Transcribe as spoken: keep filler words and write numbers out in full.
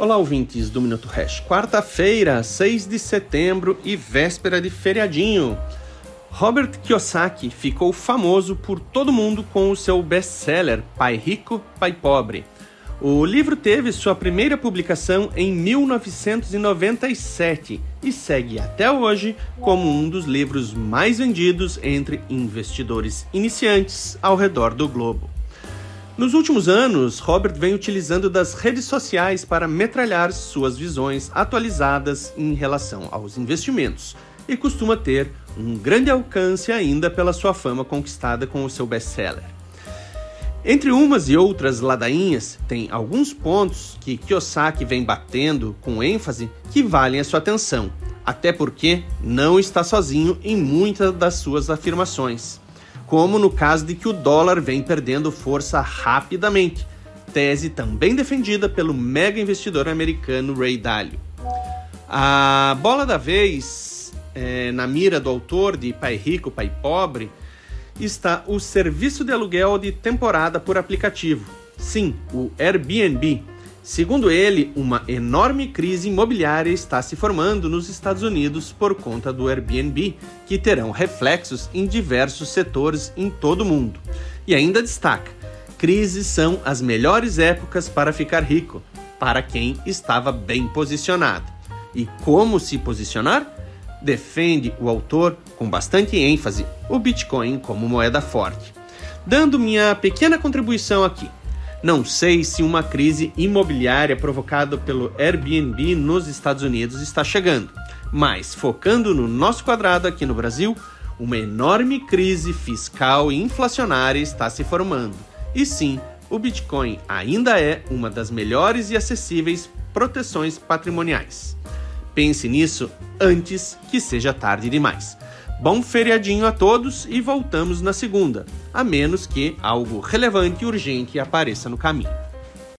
Olá, ouvintes do MinutoHash. Quarta-feira, seis de setembro e véspera de feriadinho. Robert Kiyosaki ficou famoso por todo mundo com o seu best-seller Pai Rico, Pai Pobre. O livro teve sua primeira publicação em mil novecentos e noventa e sete e segue até hoje como um dos livros mais vendidos entre investidores iniciantes ao redor do globo. Nos últimos anos, Robert vem utilizando das redes sociais para metralhar suas visões atualizadas em relação aos investimentos e costuma ter um grande alcance ainda pela sua fama conquistada com o seu best-seller. Entre umas e outras ladainhas, tem alguns pontos que Kiyosaki vem batendo com ênfase que valem a sua atenção, até porque não está sozinho em muitas das suas afirmações. Como no caso de que o dólar vem perdendo força rapidamente, tese também defendida pelo mega investidor americano Ray Dalio. A bola da vez, é, na mira do autor de Pai Rico, Pai Pobre, está o serviço de aluguel de temporada por aplicativo, sim, o Airbnb. Segundo ele, uma enorme crise imobiliária está se formando nos Estados Unidos por conta do Airbnb, que terão reflexos em diversos setores em todo o mundo. E ainda destaca: crises são as melhores épocas para ficar rico, para quem estava bem posicionado. E como se posicionar? Defende o autor, com bastante ênfase, o Bitcoin como moeda forte. Dando minha pequena contribuição aqui. Não sei se uma crise imobiliária provocada pelo Airbnb nos Estados Unidos está chegando, mas focando no nosso quadrado aqui no Brasil, uma enorme crise fiscal e inflacionária está se formando. E sim, o Bitcoin ainda é uma das melhores e acessíveis proteções patrimoniais. Pense nisso antes que seja tarde demais. Bom feriadinho a todos e voltamos na segunda, a menos que algo relevante e urgente apareça no caminho.